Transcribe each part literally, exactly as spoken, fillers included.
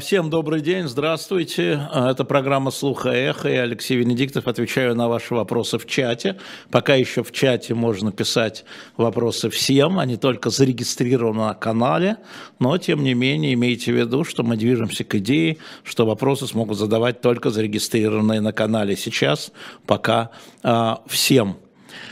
Всем добрый день, здравствуйте. Это программа «Слуха и эхо». Я Алексей Венедиктов, отвечаю на ваши вопросы в чате. Пока еще в чате можно писать вопросы всем, они только зарегистрированы на канале. Но, тем не менее, имейте в виду, что мы движемся к идее, что вопросы смогут задавать только зарегистрированные на канале. Сейчас пока а, всем.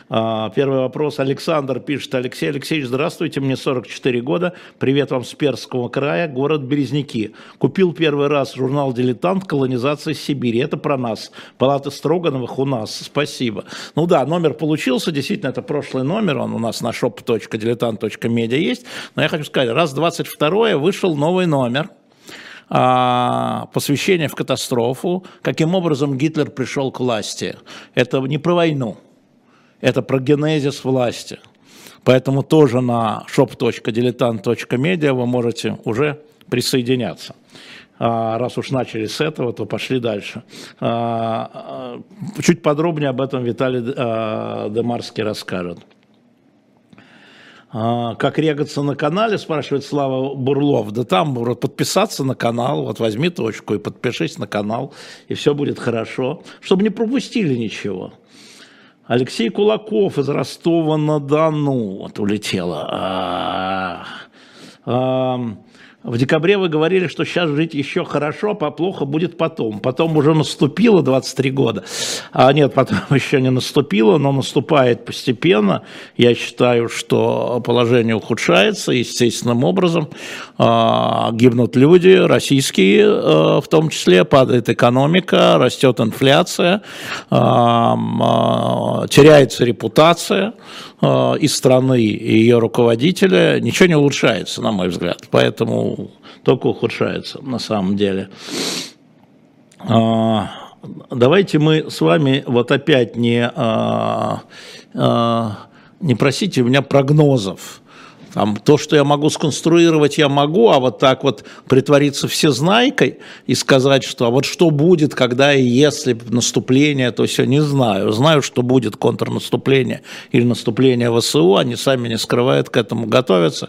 Первый вопрос. Александр пишет. Алексей Алексеевич, здравствуйте, мне сорок четыре года. Привет вам с Перского края, город Березники. Купил первый раз журнал «Дилетант. Колонизация Сибири». Это про нас. Палаты Строгановых у нас. Спасибо. Ну да, номер получился. Действительно, это прошлый номер. Он у нас на shop.diletant.media есть. Но я хочу сказать, раз двадцать второе вышел новый номер. Посвящение в катастрофу. Каким образом Гитлер пришел к власти. Это не про войну. Это про генезис власти. Поэтому тоже на shop.diletant.media вы можете уже присоединяться. Раз уж начали с этого, то пошли дальше. Чуть подробнее об этом Виталий Демарский расскажет. Как регаться на канале, спрашивает Слава Бурлов. Да там подписаться на канал, вот возьми точку и подпишись на канал, и все будет хорошо, чтобы не пропустили ничего. Алексей Кулаков из Ростова-на-Дону вот улетела. А -а -а. А в декабре вы говорили, что сейчас жить еще хорошо, а плохо будет потом. Потом уже наступило двадцать три года. А нет, потом еще не наступило, но наступает постепенно. Я считаю, что положение ухудшается естественным образом. А -а гибнут люди, российские а -а, в том числе, падает экономика, растет инфляция, а -а, теряется репутация а -а, и страны, и ее руководителя. Ничего не улучшается, на мой взгляд. Поэтому только ухудшается на самом деле. А, давайте мы с вами вот опять не, а, а, не просите у меня прогнозов. Там, то, что я могу сконструировать, я могу, а вот так вот притвориться всезнайкой и сказать, что а вот что будет, когда и если наступление, то все не знаю. Знаю, что будет контрнаступление или наступление ВСУ, они сами не скрывают, к этому готовятся.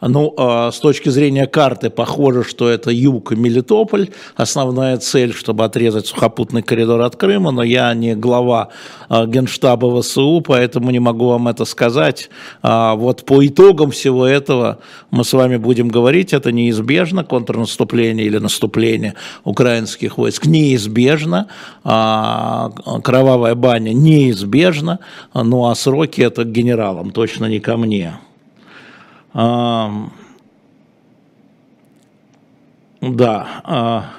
Ну, а с точки зрения карты, похоже, что это юг и Мелитополь, основная цель, чтобы отрезать сухопутный коридор от Крыма, но я не глава Генштаба ВСУ, поэтому не могу вам это сказать. А вот по итогам всего этого мы с вами будем говорить, это неизбежно, контрнаступление или наступление украинских войск неизбежно, кровавая баня неизбежна, ну а сроки это к генералам, точно не ко мне. Да.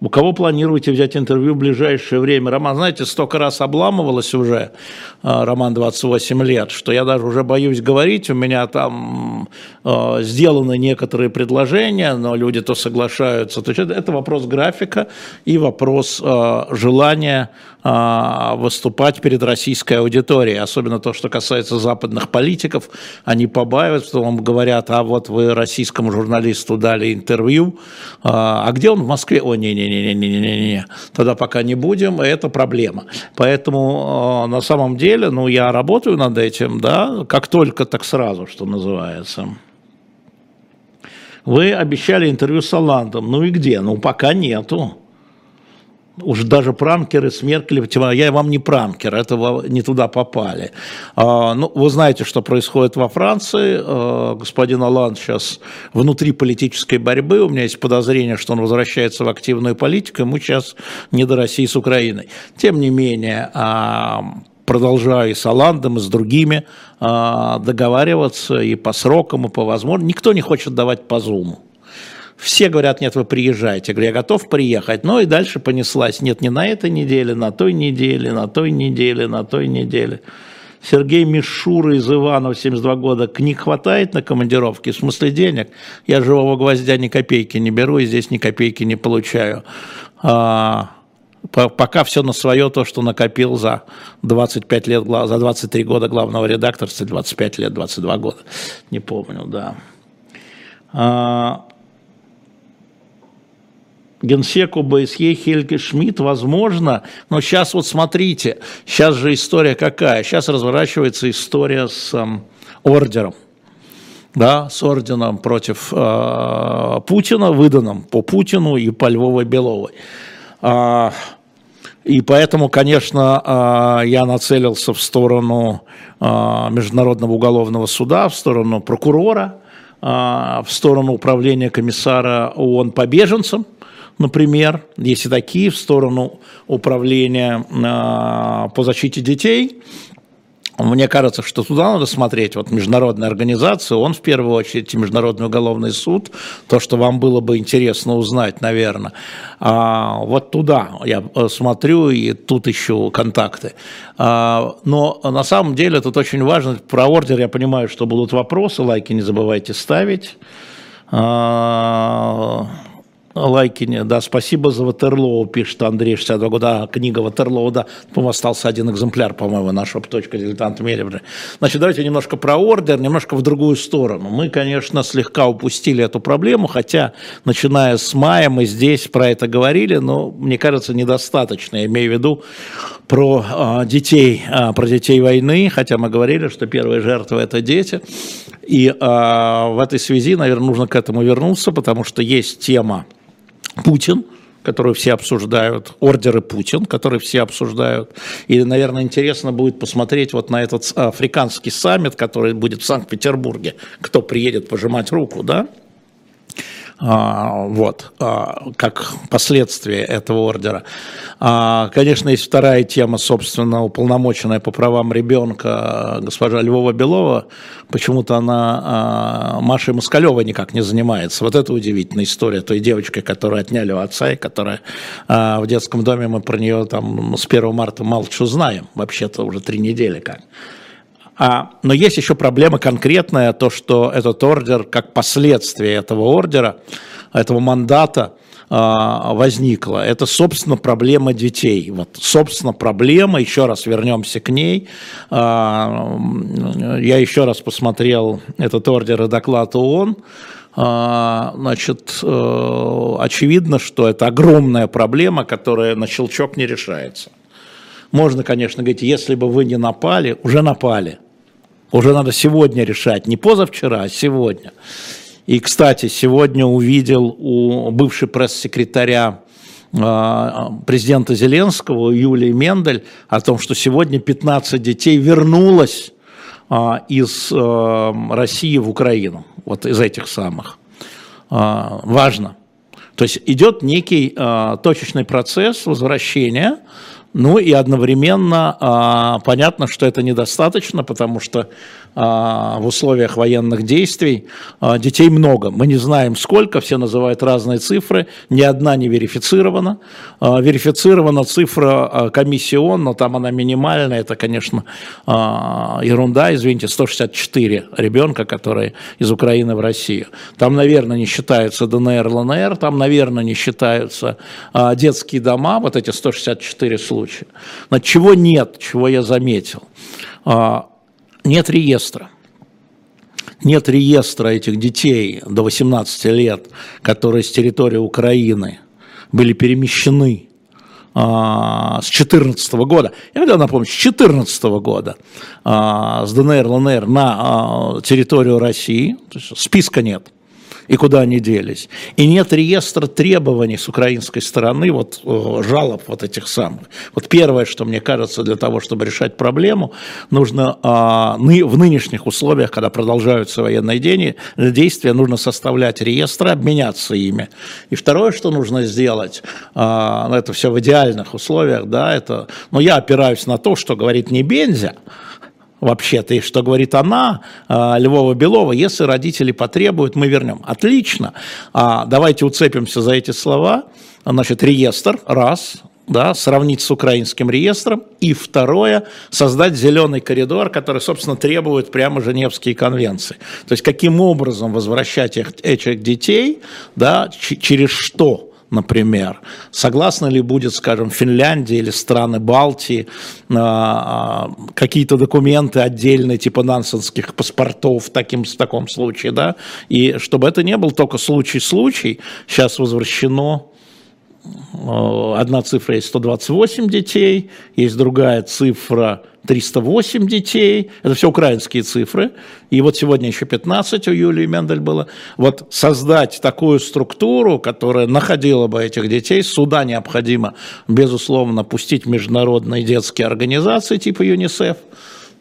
У кого планируете взять интервью в ближайшее время? Роман, знаете, столько раз обламывалось уже, Роман, двадцать восемь лет, что я даже уже боюсь говорить, у меня там э, сделаны некоторые предложения, но люди то соглашаются. То есть это, это вопрос графика и вопрос э, желания э, выступать перед российской аудиторией, особенно то, что касается западных политиков, они побаиваются, что вам говорят, а вот вы российскому журналисту дали интервью, э, а где он в Москве? О, не-не-не. Не-не-не-не-не, тогда пока не будем, это проблема. Поэтому э, на самом деле, ну, я работаю над этим, да, как только, так сразу, что называется. Вы обещали интервью с Олландом, ну и где? Ну, пока нету. Уж даже пранкеры с Меркель, я вам не пранкер, это вы не туда попали. А, ну, вы знаете, что происходит во Франции. А, господин Олланд сейчас внутри политической борьбы. У меня есть подозрение, что он возвращается в активную политику. Ему сейчас не до России с Украиной. Тем не менее, а, продолжаю и с Олландом, и с другими а, договариваться и по срокам, и по возможности. Никто не хочет давать по зуму. Все говорят, нет, вы приезжаете. Я говорю, я готов приехать. Ну и дальше понеслась. Нет, не на этой неделе, на той неделе, на той неделе, на той неделе. Сергей Мишура из Иванова, семьдесят два года. Книг хватает на командировки? В смысле денег? Я живого гвоздя ни копейки не беру и здесь ни копейки не получаю. А, пока все на свое, то, что накопил за двадцать пять лет, за двадцать три года главного редакторства, двадцать пять лет, двадцать два года. Не помню, да. А, генсек ОБСЕ Хельге Шмидт, возможно, но сейчас вот смотрите, сейчас же история какая, сейчас разворачивается история с э, ордером, да, с орденом против э, Путина, выданным по Путину и по Львовой Беловой. Э, И поэтому, конечно, я нацелился в сторону Международного уголовного суда, в сторону прокурора, в сторону управления комиссара ООН по беженцам, например, есть и такие, в сторону управления по защите детей. Мне кажется, что туда надо смотреть, вот международные организации, он в первую очередь, Международный уголовный суд, то, что вам было бы интересно узнать, наверное, а, вот туда я смотрю, и тут ищу контакты. А, но на самом деле тут очень важно, про ордер я понимаю, что будут вопросы, лайки не забывайте ставить. А, лайки, да, спасибо за Ватерлоу, пишет Андрей, шестьдесят два года, книга Ватерлоу, да, по-моему, остался один экземпляр, по-моему, на shop.diletant. Значит, давайте немножко про ордер, немножко в другую сторону. Мы, конечно, слегка упустили эту проблему, хотя, начиная с мая, мы здесь про это говорили, но, мне кажется, недостаточно, я имею в виду про э, детей, э, про детей войны, хотя мы говорили, что первые жертвы – это дети, и э, в этой связи, наверное, нужно к этому вернуться, потому что есть тема Путин, которую все обсуждают, ордеры Путин, которые все обсуждают. И, наверное, интересно будет посмотреть вот на этот африканский саммит, который будет в Санкт-Петербурге, кто приедет пожимать руку, да? А, вот, а, как последствия этого ордера. А, конечно, есть вторая тема, собственно, уполномоченная по правам ребенка госпожа Львова Белова. Почему-то она а, Машей Москалевой никак не занимается. Вот это удивительная история той девочки, которую отняли у отца, и которая а, в детском доме, мы про нее там с первого марта мало что знаем, вообще-то уже три недели как. А, но есть еще проблема конкретная, то, что этот ордер, как последствие этого ордера, этого мандата а, возникло. Это, собственно, проблема детей. Вот, собственно, проблема, еще раз вернемся к ней. А, я еще раз посмотрел этот ордер и доклад ООН. Значит, очевидно, что это огромная проблема, которая на щелчок не решается. Можно, конечно, говорить, если бы вы не напали, уже напали. Уже надо сегодня решать, не позавчера, а сегодня. И, кстати, сегодня увидел у бывшего пресс-секретаря президента Зеленского Юлии Мендель о том, что сегодня пятнадцать детей вернулось из России в Украину, вот из этих самых. Важно. То есть идет некий точечный процесс возвращения. Ну и одновременно а, понятно, что это недостаточно, потому что а, в условиях военных действий а, детей много. Мы не знаем сколько, все называют разные цифры, ни одна не верифицирована. А, верифицирована цифра а, комиссии ООН, но там она минимальная, это, конечно, а, ерунда, извините, сто шестьдесят четыре ребенка, которые из Украины в Россию. Там, наверное, не считаются ДНР, ЛНР, там, наверное, не считаются а, детские дома, вот эти сто шестьдесят четыре случая. Но чего нет, чего я заметил? Нет реестра. Нет реестра этих детей до восемнадцати лет, которые с территории Украины были перемещены с четырнадцатого года, я хотел напомнить, с четырнадцатого года с ДНР, ЛНР на территорию России, списка нет. И куда они делись. И нет реестра требований с украинской стороны, вот жалоб вот этих самых. Вот первое, что мне кажется, для того, чтобы решать проблему, нужно а, ны, в нынешних условиях, когда продолжаются военные действия, нужно составлять реестры, обменяться ими. И второе, что нужно сделать, а, это все в идеальных условиях, да, это, но я опираюсь на то, что говорит Небензя, вообще-то, и что говорит она, Львова Белова, если родители потребуют, мы вернем. Отлично, давайте уцепимся за эти слова. Значит, реестр, раз, да, сравнить с украинским реестром, и второе, создать зеленый коридор, который, собственно, требует прямо Женевские конвенции. То есть, каким образом возвращать этих детей, да, через что? Например, согласна ли будет, скажем, Финляндия или страны Балтии какие-то документы отдельные, типа нансенских паспортов в, таким, в таком случае, да, и чтобы это не был только случай-случай, сейчас возвращено одна цифра есть сто двадцать восемь детей, есть другая цифра триста восемь детей, это все украинские цифры, и вот сегодня еще пятнадцать у Юлии Мендель было. Вот создать такую структуру, которая находила бы этих детей, сюда необходимо, безусловно, пустить международные детские организации типа ЮНИСЕФ,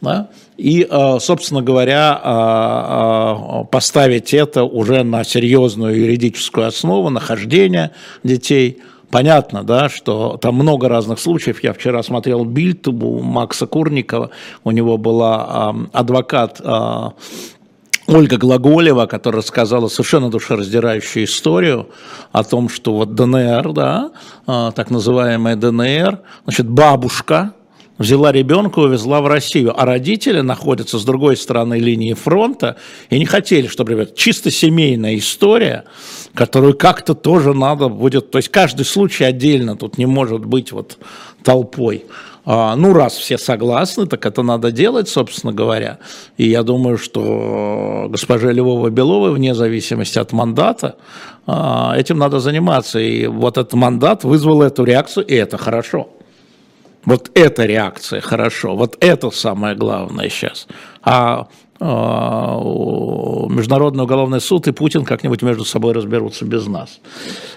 да? И, собственно говоря, поставить это уже на серьезную юридическую основу нахождения детей. Понятно, да, что там много разных случаев. Я вчера смотрел Бильд у Макса Курникова, у него была э, адвокат э, Ольга Глаголева, которая рассказала совершенно душераздирающую историю о том, что вот ДНР, да, э, так называемая ДНР, значит, бабушка взяла ребенка и увезла в Россию, а родители находятся с другой стороны линии фронта и не хотели, чтобы, ребят, чисто семейная история, которую как-то тоже надо будет, то есть каждый случай отдельно, тут не может быть вот толпой. А, ну, раз все согласны, так это надо делать, собственно говоря. И я думаю, что госпожа Львова Белова, вне зависимости от мандата, а, этим надо заниматься. И вот этот мандат вызвал эту реакцию, и это хорошо. Вот эта реакция хорошо, вот это самое главное сейчас. А, а Международный уголовный суд и Путин как-нибудь между собой разберутся без нас.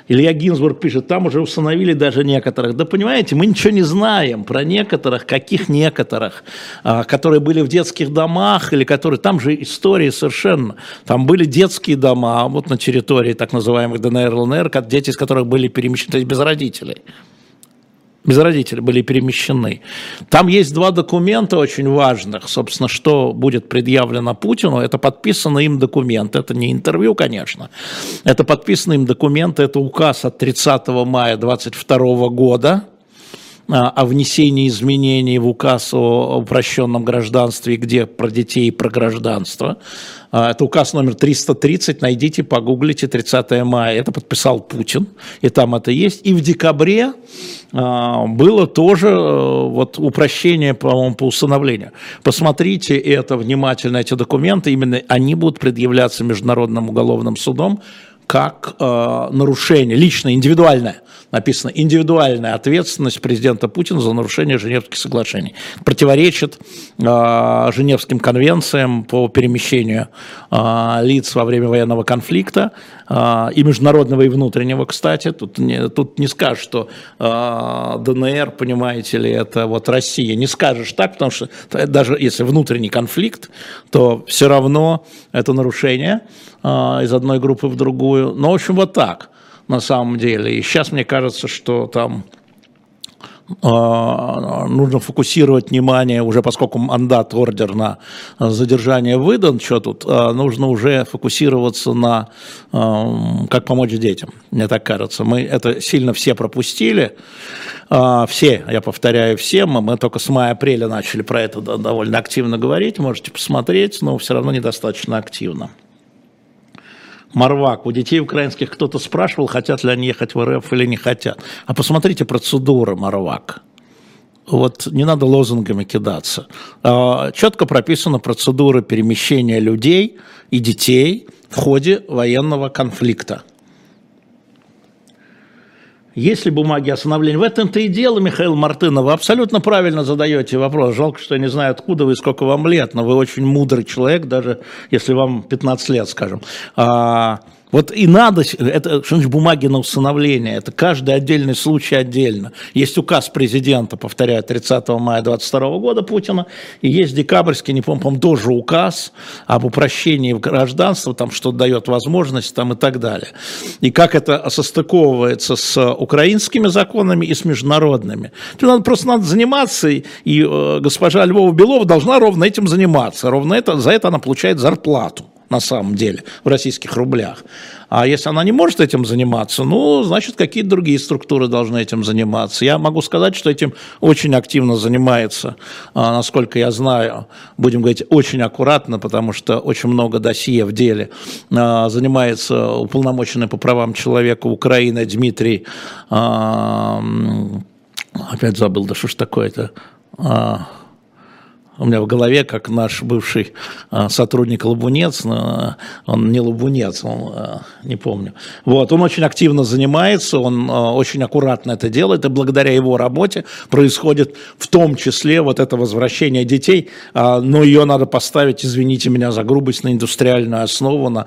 Илья Гинзбург пишет, там уже установили даже некоторых. Да понимаете, мы ничего не знаем про некоторых, каких некоторых, а, которые были в детских домах, или которые, там же истории совершенно. Там были детские дома, вот на территории так называемых ДНР, ЛНР, дети из которых были перемещены, то есть без родителей. Без родителей были перемещены. Там есть два документа очень важных, собственно, что будет предъявлено Путину, это подписанный им документ, это не интервью, конечно, это подписанный им документ, это указ от тридцатого мая две тысячи двадцать второго года о внесении изменений в указ о упрощенном гражданстве, где про детей и про гражданство. Это указ номер триста тридцать, найдите, погуглите, тридцатое мая. Это подписал Путин, и там это есть. И в декабре было тоже вот упрощение, по-моему, по усыновлению. Посмотрите это внимательно, эти документы, именно они будут предъявляться Международным уголовным судом как э, нарушение, лично, индивидуальное, написано, индивидуальная ответственность президента Путина за нарушение Женевских соглашений. Противоречит э, Женевским конвенциям по перемещению э, лиц во время военного конфликта, э, и международного, и внутреннего, кстати. Тут не, тут не скажешь, что э, ДНР, понимаете ли, это вот Россия. Не скажешь так, потому что даже если внутренний конфликт, то все равно это нарушение э, из одной группы в другую. Ну, в общем, вот так, на самом деле. И сейчас мне кажется, что там э, нужно фокусировать внимание, уже поскольку мандат, ордер на задержание выдан, что тут, э, нужно уже фокусироваться на э, как помочь детям, мне так кажется. Мы это сильно все пропустили, э, все, я повторяю, все, мы, мы только с мая-апреля начали про это довольно активно говорить, можете посмотреть, но все равно недостаточно активно. Марвак, у детей украинских кто-то спрашивал, хотят ли они ехать в РФ или не хотят. А посмотрите процедуры, Марвак. Вот не надо лозунгами кидаться. Четко прописана процедура перемещения людей и детей в ходе военного конфликта. Есть ли бумаги остановления? В этом-то и дело, Михаил Мартынов, вы абсолютно правильно задаете вопрос. Жалко, что я не знаю, откуда вы и сколько вам лет, но вы очень мудрый человек, даже если вам пятнадцать лет, скажем. А, вот и надо, это, что значит бумаги на усыновление, это каждый отдельный случай отдельно. Есть указ президента, повторяю, тридцатого мая две тысячи двадцать второго года Путина, и есть декабрьский, не помню, помню, тоже указ об упрощении гражданства, там что дает возможность, там и так далее. И как это состыковывается с украинскими законами и с международными. То надо, просто надо заниматься, и, и э, госпожа Львова-Белова должна ровно этим заниматься, ровно это, за это она получает зарплату, на самом деле, в российских рублях. А если она не может этим заниматься, ну, значит, какие-то другие структуры должны этим заниматься. Я могу сказать, что этим очень активно занимается, насколько я знаю, будем говорить очень аккуратно, потому что очень много досье в деле, занимается уполномоченный по правам человека Украины Дмитрий, опять забыл, да что ж такое-то, У меня в голове, как наш бывший сотрудник Лабунец, он не Лабунец, он, не помню. Вот, он очень активно занимается, он очень аккуратно это делает, и благодаря его работе происходит в том числе вот это возвращение детей, но ее надо поставить, извините меня за грубость, на индустриальную основу, на,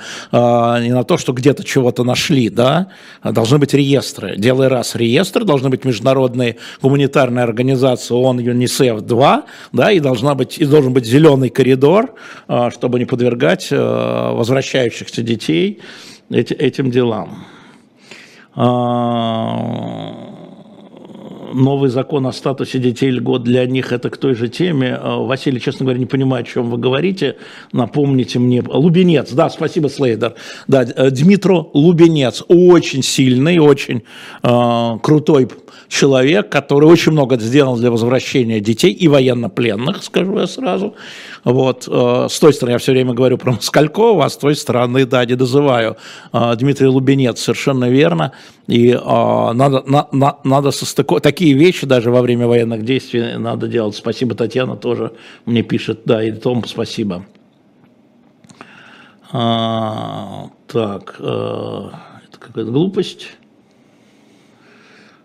не на то, что где-то чего-то нашли, да, должны быть реестры. Делай раз реестры, должны быть международные гуманитарные организации ООН, ЮНИСЕФ два, да, и должна быть, и должен быть зеленый коридор, чтобы не подвергать возвращающихся детей этим делам. Новый закон о статусе детей льгот для них, это к той же теме. Василий, честно говоря, не понимаю, о чем вы говорите. Напомните мне. Лубенец, да, спасибо, Слейдер. Да, Дмитро Лубенец, очень сильный, очень э, крутой человек, который очень много сделал для возвращения детей и военнопленных, скажу я сразу. Вот. Э, с той стороны я все время говорю про Москалькова, а с той стороны, да, не дозываю. Э, Дмитрий Лубенец, совершенно верно. И э, надо, на, на, надо состыковать. Такие вещи даже во время военных действий надо делать. Спасибо, Татьяна тоже мне пишет. Да, и Том, спасибо. А, так, а, это какая-то глупость.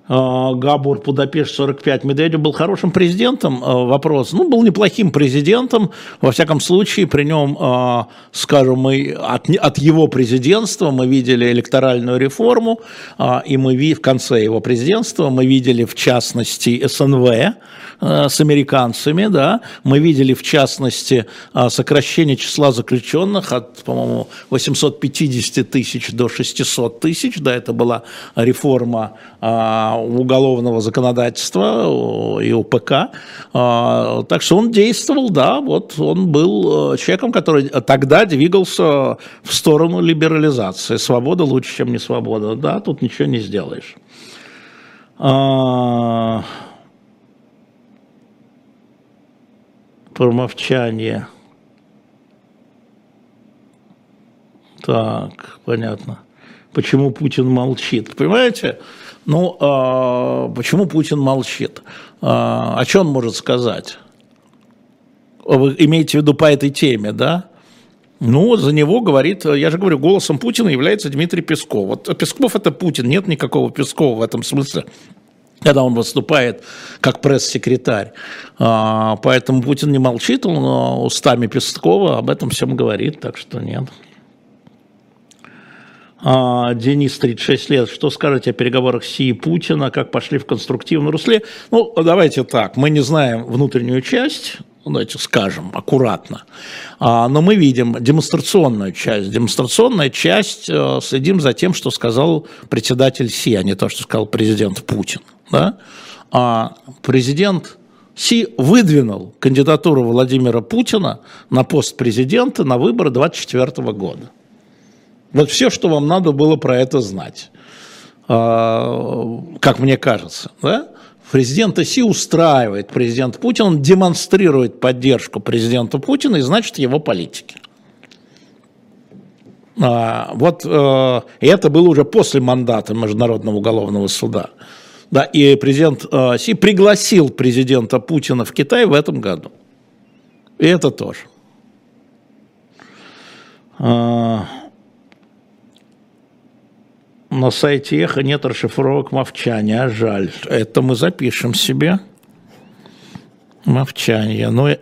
Габур, Будапешт, сорок пять. Медведев был хорошим президентом, вопрос. Ну, был неплохим президентом, во всяком случае, при нем, скажем, мы от, от его президентства мы видели электоральную реформу, и мы в конце его президентства мы видели, в частности, СНВ с американцами, да, мы видели, в частности, сокращение числа заключенных от, по-моему, восемьсот пятьдесят тысяч до шестьсот тысяч, да, это была реформа уголовного законодательства и УПК. Так что он действовал, да, вот он был человеком, который тогда двигался в сторону либерализации. Свобода лучше, чем не свобода. Да, тут ничего не сделаешь. Промовчание. Так, понятно. Почему Путин молчит? Понимаете? Ну, а почему Путин молчит? А, о чем он может сказать? Вы имеете в виду по этой теме, да? Ну, за него говорит, я же говорю, голосом Путина является Дмитрий Песков. Вот Песков – это Путин, нет никакого Пескова в этом смысле, когда он выступает как пресс-секретарь. А, поэтому Путин не молчит, он устами Пескова об этом всем говорит, так что нет. Денис, тридцать шесть лет. Что скажете о переговорах Си и Путина? Как пошли в конструктивном русле? Ну, давайте так. Мы не знаем внутреннюю часть, давайте скажем аккуратно. Но мы видим демонстрационную часть. Демонстрационная часть, следим за тем, что сказал председатель Си, а не то, что сказал президент Путин. Да? А президент Си выдвинул кандидатуру Владимира Путина на пост президента на выборы две тысячи двадцать четвёртого года. Вот все, что вам надо было про это знать, как мне кажется, да? Президента Си устраивает президент Путин, он демонстрирует поддержку президенту Путина и, значит, его политики. Вот, и это было уже после мандата Международного уголовного суда. Да, и президент Си пригласил президента Путина в Китай в этом году. И это тоже. На сайте Эхо нет расшифровок мовчания, жаль. Это мы запишем себе. Мовчание. Ну, э,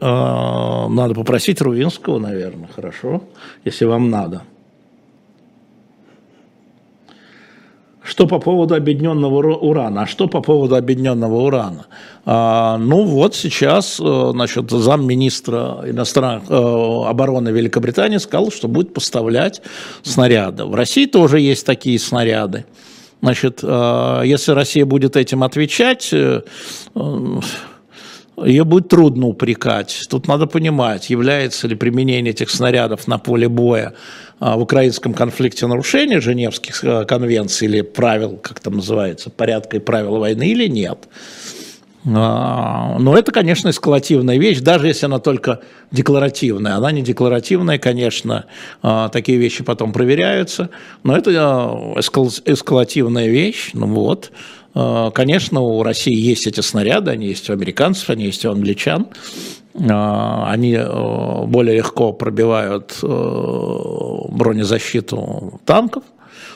надо попросить Рувинского, наверное, хорошо, если вам надо. Что по поводу объединенного урана? А что по поводу объединенного урана? А, ну вот сейчас, значит, замминистра иностранных э, обороны Великобритании сказал, что будет поставлять снаряды. В России тоже есть такие снаряды. Значит, э, если Россия будет этим отвечать, э, э, ее будет трудно упрекать. Тут надо понимать, является ли применение этих снарядов на поле боя в украинском конфликте нарушение Женевских конвенций или правил, как там называется, порядка и правил войны или нет. Но это, конечно, эскалативная вещь, даже если она только декларативная. Она не декларативная, конечно, такие вещи потом проверяются, но это эскалативная вещь, ну вот. Конечно, у России есть эти снаряды, они есть у американцев, они есть у англичан, они более легко пробивают бронезащиту танков,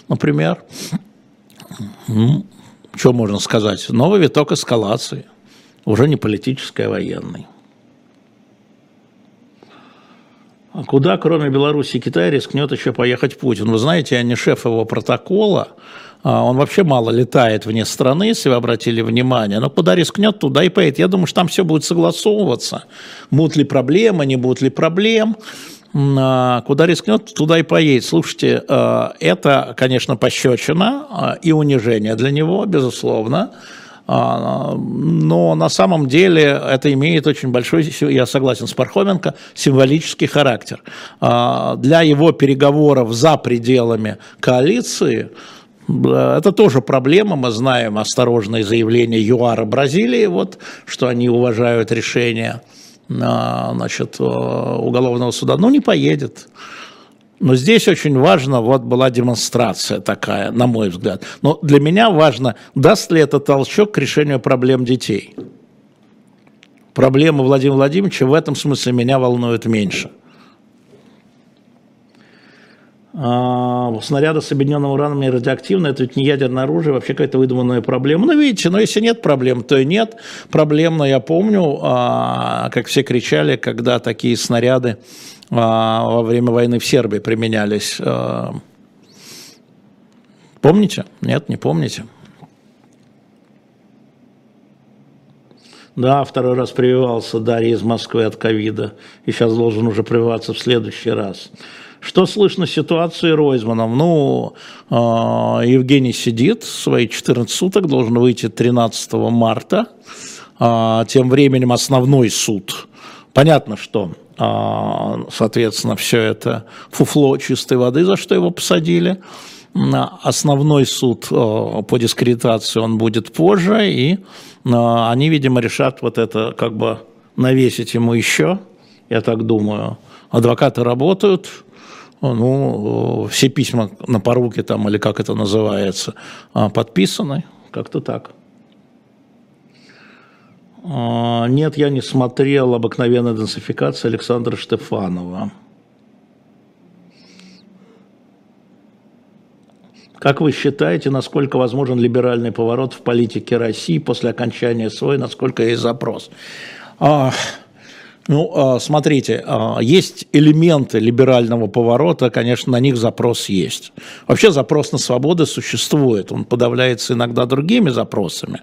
например. Что можно сказать? Новый виток эскалации, уже не политический, а военный. А куда, кроме Беларуси и Китая, рискнет еще поехать Путин? Вы знаете, я не шеф его протокола, он вообще мало летает вне страны, если вы обратили внимание, но куда рискнет, туда и поедет. Я думаю, что там все будет согласовываться, будут ли проблемы, не будут ли проблем. Куда рискнет, туда и поедет. Слушайте, это, конечно, пощечина и унижение для него, безусловно. Но на самом деле это имеет очень большой, я согласен с Пархоменко, символический характер. Для его переговоров за пределами коалиции это тоже проблема. Мы знаем осторожные заявления ЮАРа Бразилии, вот, что они уважают решение, значит, уголовного суда. Ну, не поедет. Но здесь очень важно, вот была демонстрация такая, на мой взгляд. Но для меня важно, даст ли это толчок к решению проблем детей. Проблемы Владимира Владимировича в этом смысле меня волнуют меньше. Снаряды с объединенным ураном не радиоактивны, это ведь не ядерное оружие, вообще какая-то выдуманная проблема. Ну, видите, но если нет проблем, то и нет проблем. Но я помню, как все кричали, когда такие снаряды во время войны в Сербии применялись. Помните? Нет, не помните. Да, второй раз прививался Дарья из Москвы от ковида, и сейчас должен уже прививаться в следующий раз. Что слышно с ситуацией Ройзманом? Ну, э, Евгений сидит, свои четырнадцать суток, должен выйти тринадцатого марта. Э, тем временем основной суд. Понятно, что, э, соответственно, все это фуфло чистой воды, за что его посадили. Основной суд э, по дискредитации он будет позже, и э, они, видимо, решат вот это, как бы навесить ему еще, я так думаю. Адвокаты работают. Ну, все письма на поруки там, или как это называется, подписаны, как-то так. Нет, я не смотрел «Обыкновенная денацификация» Александра Штефанова. Как вы считаете, насколько возможен либеральный поворот в политике России после окончания СВО, насколько есть запрос? Ну, смотрите, есть элементы либерального поворота, конечно, на них запрос есть. Вообще запрос на свободу существует, он подавляется иногда другими запросами,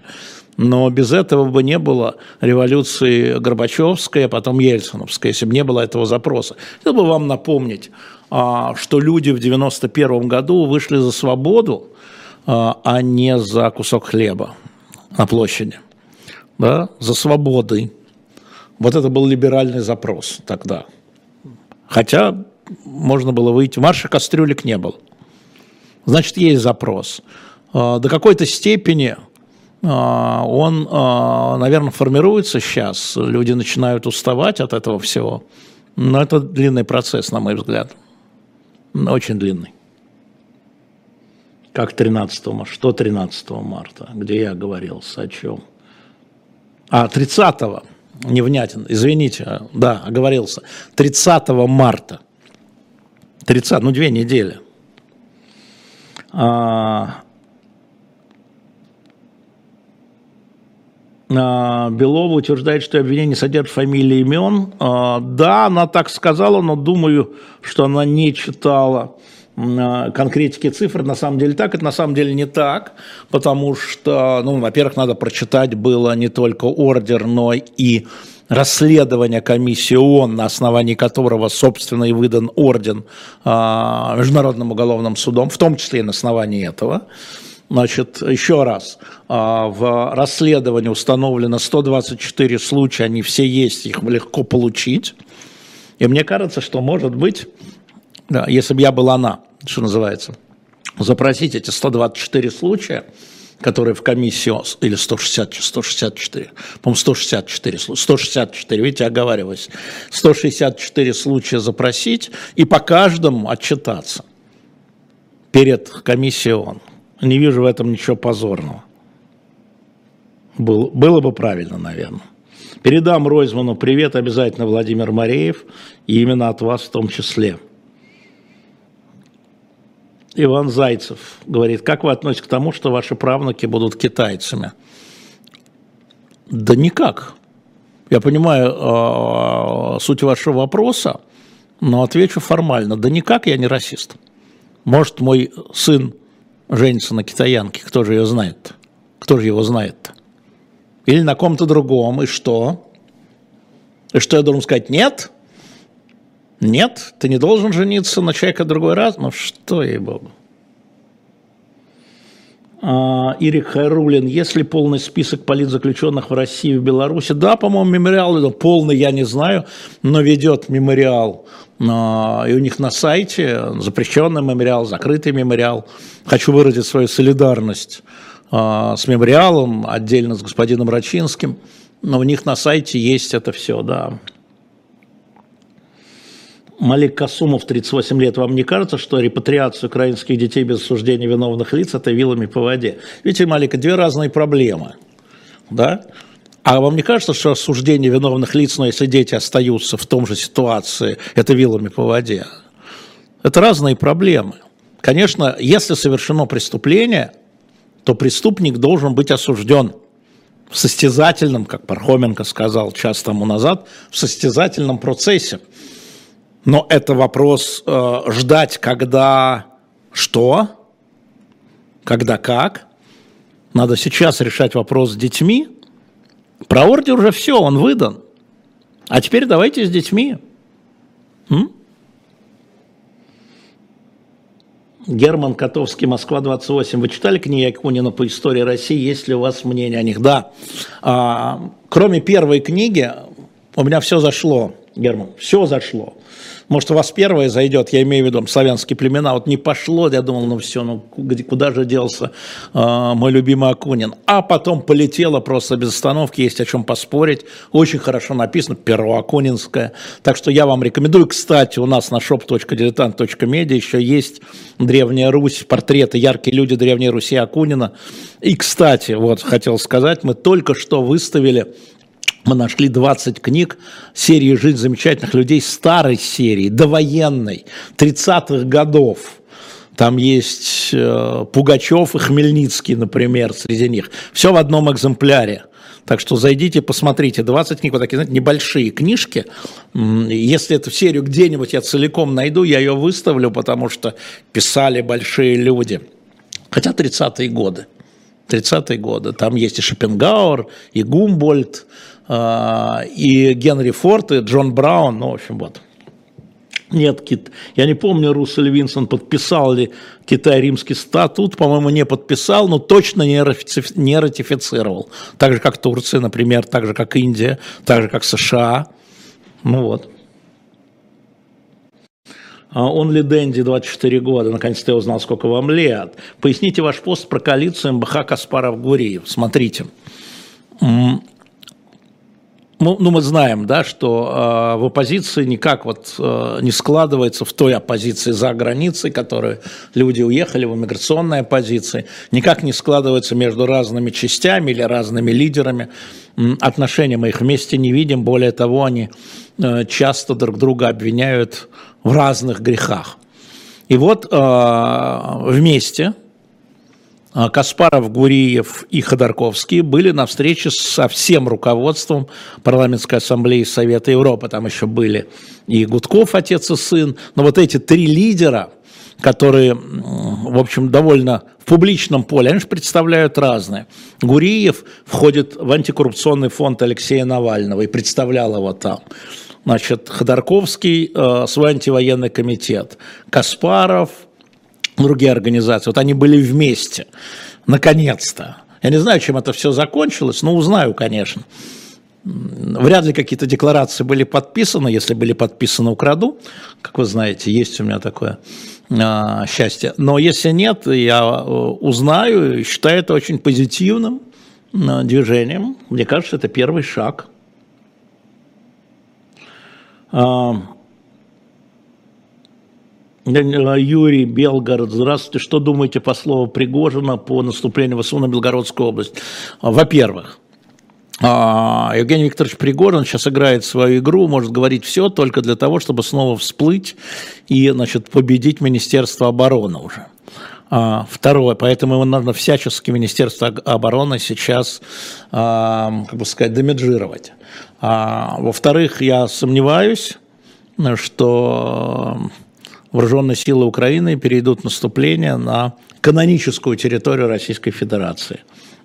но без этого бы не было революции Горбачевской, а потом Ельциновской, если бы не было этого запроса. Хотел бы вам напомнить, что люди в девяносто первом году вышли за свободу, а не за кусок хлеба на площади, да? За свободой. Вот это был либеральный запрос тогда. Хотя можно было выйти, марша кастрюлек не было. Значит, есть запрос. До какой-то степени он, наверное, формируется сейчас. Люди начинают уставать от этого всего. Но это длинный процесс, на мой взгляд. Очень длинный. Как тринадцатого марта? Что тринадцатого марта? Где я оговорился? О чем? А, тридцатого. Невнятен, извините, да, оговорился. тридцатого марта. тридцатого, ну, две недели. А, а, Белова утверждает, что обвинение содержит фамилии и имен. А, да, она так сказала, но думаю, что она не читала конкретики цифр. На самом деле так, это на самом деле не так, потому что, ну, во-первых, надо прочитать было не только ордер, но и расследование комиссии ООН, на основании которого, собственно, и выдан орден а, Международным уголовным судом, в том числе и на основании этого. Значит, еще раз, в расследовании установлено сто двадцать четыре случая, они все есть, их легко получить. И мне кажется, что, может быть, да, если бы я была она, что называется, запросить эти сто двадцать четыре случая, которые в комиссии, или сто шестьдесят четыре, по-моему, сто шестьдесят четыре, сто шестьдесят четыре, видите, оговариваюсь, сто шестьдесят четыре случая запросить и по каждому отчитаться перед комиссией ООН. Не вижу в этом ничего позорного. Было, было бы правильно, наверное. Передам Ройзману привет обязательно, Владимир Мареев, и именно от вас в том числе. Иван Зайцев говорит, как вы относитесь к тому, что ваши правнуки будут китайцами? Да никак. Я понимаю суть вашего вопроса, но отвечу формально. Да никак, я не расист. Может, мой сын женится на китаянке, кто же ее знает? Кто же его знает? Или на ком-то другом, и что? И что я должен сказать? Нет? Нет, ты не должен жениться на человека другой раз? Ну что, ей-богу. Ирик Хайрулин, есть ли полный список политзаключенных в России и в Беларуси? Да, по-моему, мемориал, полный я не знаю, но ведет мемориал. И у них на сайте запрещенный мемориал, закрытый мемориал. Хочу выразить свою солидарность с мемориалом, отдельно с господином Рачинским. Но у них на сайте есть это все, да. Малик Касумов, тридцать восемь лет, вам не кажется, что репатриация украинских детей без осуждения виновных лиц – это вилами по воде? Видите, Малик, две разные проблемы, да? А вам не кажется, что осуждение виновных лиц, но если дети остаются в том же ситуации, это вилами по воде? Это разные проблемы. Конечно, если совершено преступление, то преступник должен быть осужден в состязательном, как Пархоменко сказал час тому назад, в состязательном процессе. Но это вопрос э, ждать, когда что, когда как. Надо сейчас решать вопрос с детьми. Про ордер уже все, он выдан. А теперь давайте с детьми. М? Герман Котовский, Москва двадцать восемь. Вы читали книги Акунина по истории России? Есть ли у вас мнение о них? Да. А, кроме первой книги, у меня все зашло, Герман, все зашло. Может, у вас первое зайдет, я имею в виду славянские племена, вот не пошло, я думал, ну все, ну куда же делся э, мой любимый Акунин. А потом полетело просто без остановки, есть о чем поспорить, очень хорошо написано, перо акунинское. Так что я вам рекомендую, кстати, у нас на shop.diletant.media еще есть Древняя Русь, портреты, яркие люди Древней Руси Акунина. И, кстати, вот хотел сказать, мы только что выставили... Мы нашли двадцать книг серии «Жизнь замечательных людей», старой серии, довоенной, тридцатых годов. Там есть э, Пугачев и Хмельницкий, например, среди них. Все в одном экземпляре. Так что зайдите, посмотрите. двадцать книг, вот такие, знаете, небольшие книжки. Если эту серию где-нибудь я целиком найду, я ее выставлю, потому что писали большие люди. Хотя тридцатые годы. тридцатые годы. Там есть и Шопенгауэр, и Гумбольдт, и Генри Форд, и Джон Браун, ну, в общем, вот. Нет, Кит, я не помню, Руссел Винсон подписал ли Китай римский статут, по-моему, не подписал, но точно не ратифицировал. Так же, как Турция, например, так же, как Индия, так же, как США. Ну, вот. Only Dendy, двадцать четыре года, наконец-то я узнал, сколько вам лет. Поясните ваш пост про коалицию МБХ Каспаров-Гуриев. Смотрите. Ну, мы знаем, да, что э, в оппозиции никак вот, э, не складывается в той оппозиции за границей, которой люди уехали, в иммиграционной оппозиции, никак не складывается между разными частями или разными лидерами. Отношения мы их вместе не видим, более того, они э, часто друг друга обвиняют в разных грехах. И вот э, вместе... Каспаров, Гуриев и Ходорковский были на встрече со всем руководством парламентской ассамблеи Совета Европы. Там еще были и Гудков, отец и сын. Но вот эти три лидера, которые, в общем, довольно в публичном поле, они же представляют разные. Гуриев входит в антикоррупционный фонд Алексея Навального и представлял его там. Значит, Ходорковский, э, свой антивоенный комитет, Каспаров, другие организации, вот они были вместе, наконец-то. Я не знаю, чем это все закончилось, но узнаю, конечно. Вряд ли какие-то декларации были подписаны, если были подписаны, украду, как вы знаете, есть у меня такое а, счастье. Но если нет, я узнаю, и считаю это очень позитивным движением. Мне кажется, это первый шаг. А, Юрий Белгород, здравствуйте. Что думаете по слову Пригожина по наступлению ВСУ на Белгородскую область? Во-первых, Евгений Викторович Пригорин сейчас играет свою игру, может говорить все только для того, чтобы снова всплыть и, значит, победить Министерство обороны уже. Второе, поэтому его нужно всячески Министерство обороны сейчас, как бы сказать, демеджировать. Во-вторых, я сомневаюсь, что вооруженные силы Украины перейдут в наступление на каноническую территорию Российской Федерации.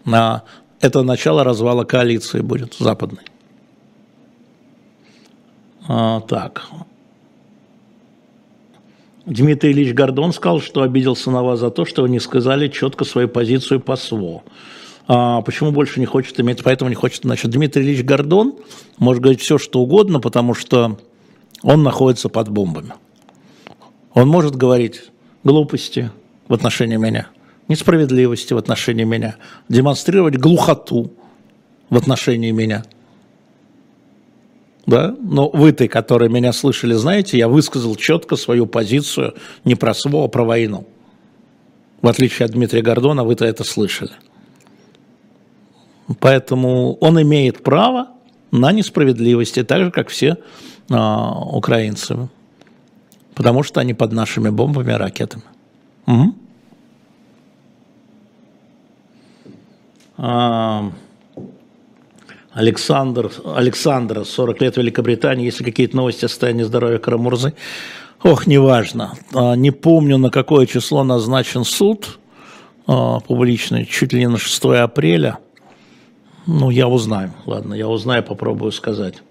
На это начало развала коалиции будет западной. А, так. Дмитрий Ильич Гордон сказал, что обиделся на вас за то, что вы не сказали четко свою позицию по СВО. А почему больше не хочет иметь, поэтому не хочет, значит, Дмитрий Ильич Гордон может говорить все, что угодно, потому что он находится под бомбами. Он может говорить глупости в отношении меня, несправедливости в отношении меня, демонстрировать глухоту в отношении меня. Да? Но вы-то, которые меня слышали, знаете, я высказал четко свою позицию не про СВО, а про войну. В отличие от Дмитрия Гордона, вы-то это слышали. Поэтому он имеет право на несправедливость, так же, как все а, украинцы. Потому что они под нашими бомбами и ракетами. Угу. Александр, Александра, сорок лет Великобритании. Есть ли какие-то новости о состоянии здоровья Карамурзы? Ох, неважно. Не помню, на какое число назначен суд публичный, чуть ли не на шестое апреля. Ну, я узнаю. Ладно, я узнаю, попробую сказать.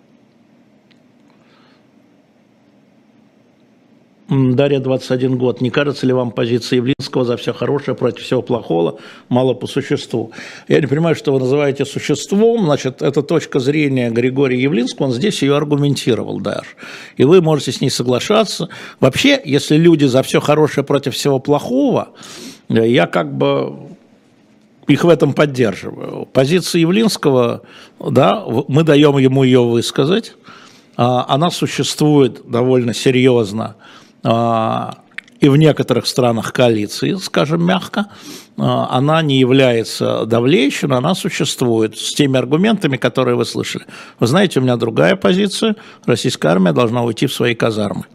Дарья, двадцать один год. Не кажется ли вам позиция Явлинского за все хорошее, против всего плохого, мало по существу? Я не понимаю, что вы называете существом. Значит, это точка зрения Григория Явлинского, он здесь ее аргументировал даже. И вы можете с ней соглашаться. Вообще, если люди за все хорошее, против всего плохого, я как бы их в этом поддерживаю. Позиция Явлинского, да, мы даем ему ее высказать. Она существует довольно серьезно. И в некоторых странах коалиции, скажем мягко, она не является давлеющей, она существует с теми аргументами, которые вы слышали. Вы знаете, у меня другая позиция, российская армия должна уйти в свои казармы.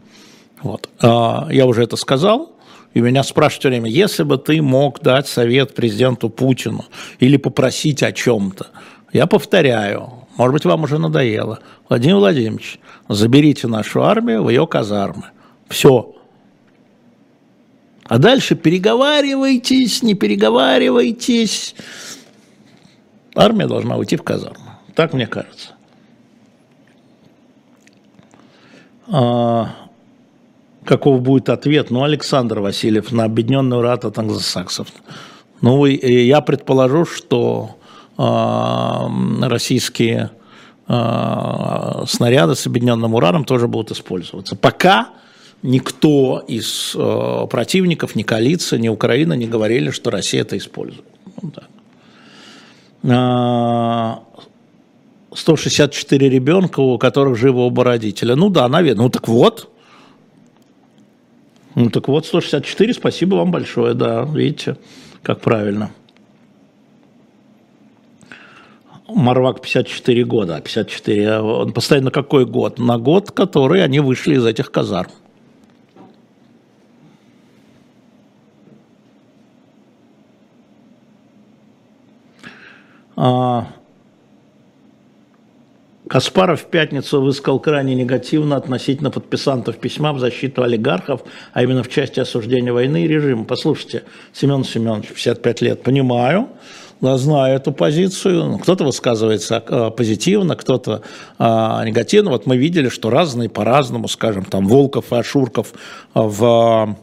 Вот. Я уже это сказал, и меня спрашивают все время, если бы ты мог дать совет президенту Путину или попросить о чем-то, я повторяю, может быть, вам уже надоело, Владимир Владимирович, заберите нашу армию в ее казармы. Все. А дальше переговаривайтесь, не переговаривайтесь. Армия должна уйти в казарму. Так мне кажется. А каков будет ответ? Ну, Александр Васильев на объединенную рат от англосаксов. Ну, я предположу, что а, российские а, снаряды с объединенным ураном тоже будут использоваться. Пока никто из э, противников, ни коалиция, ни Украина не говорили, что Россия это использует. Ну, да. сто шестьдесят четыре ребенка, у которых живы оба родителя. Ну да, наверное. Ну так вот. Ну так вот, сто шестьдесят четыре, спасибо вам большое. Да, видите, как правильно. Марвак пятьдесят четыре года. пятьдесят четыре, он постоянно какой год? На год, который они вышли из этих казарм. Каспаров в пятницу высказал крайне негативно относительно подписантов письма в защиту олигархов, а именно в части осуждения войны и режима. Послушайте, Семен Семенович, пятьдесят пять лет, понимаю, я знаю эту позицию. Кто-то высказывается позитивно, кто-то негативно. Вот мы видели, что разные по-разному, скажем, там Волков и Ашурков в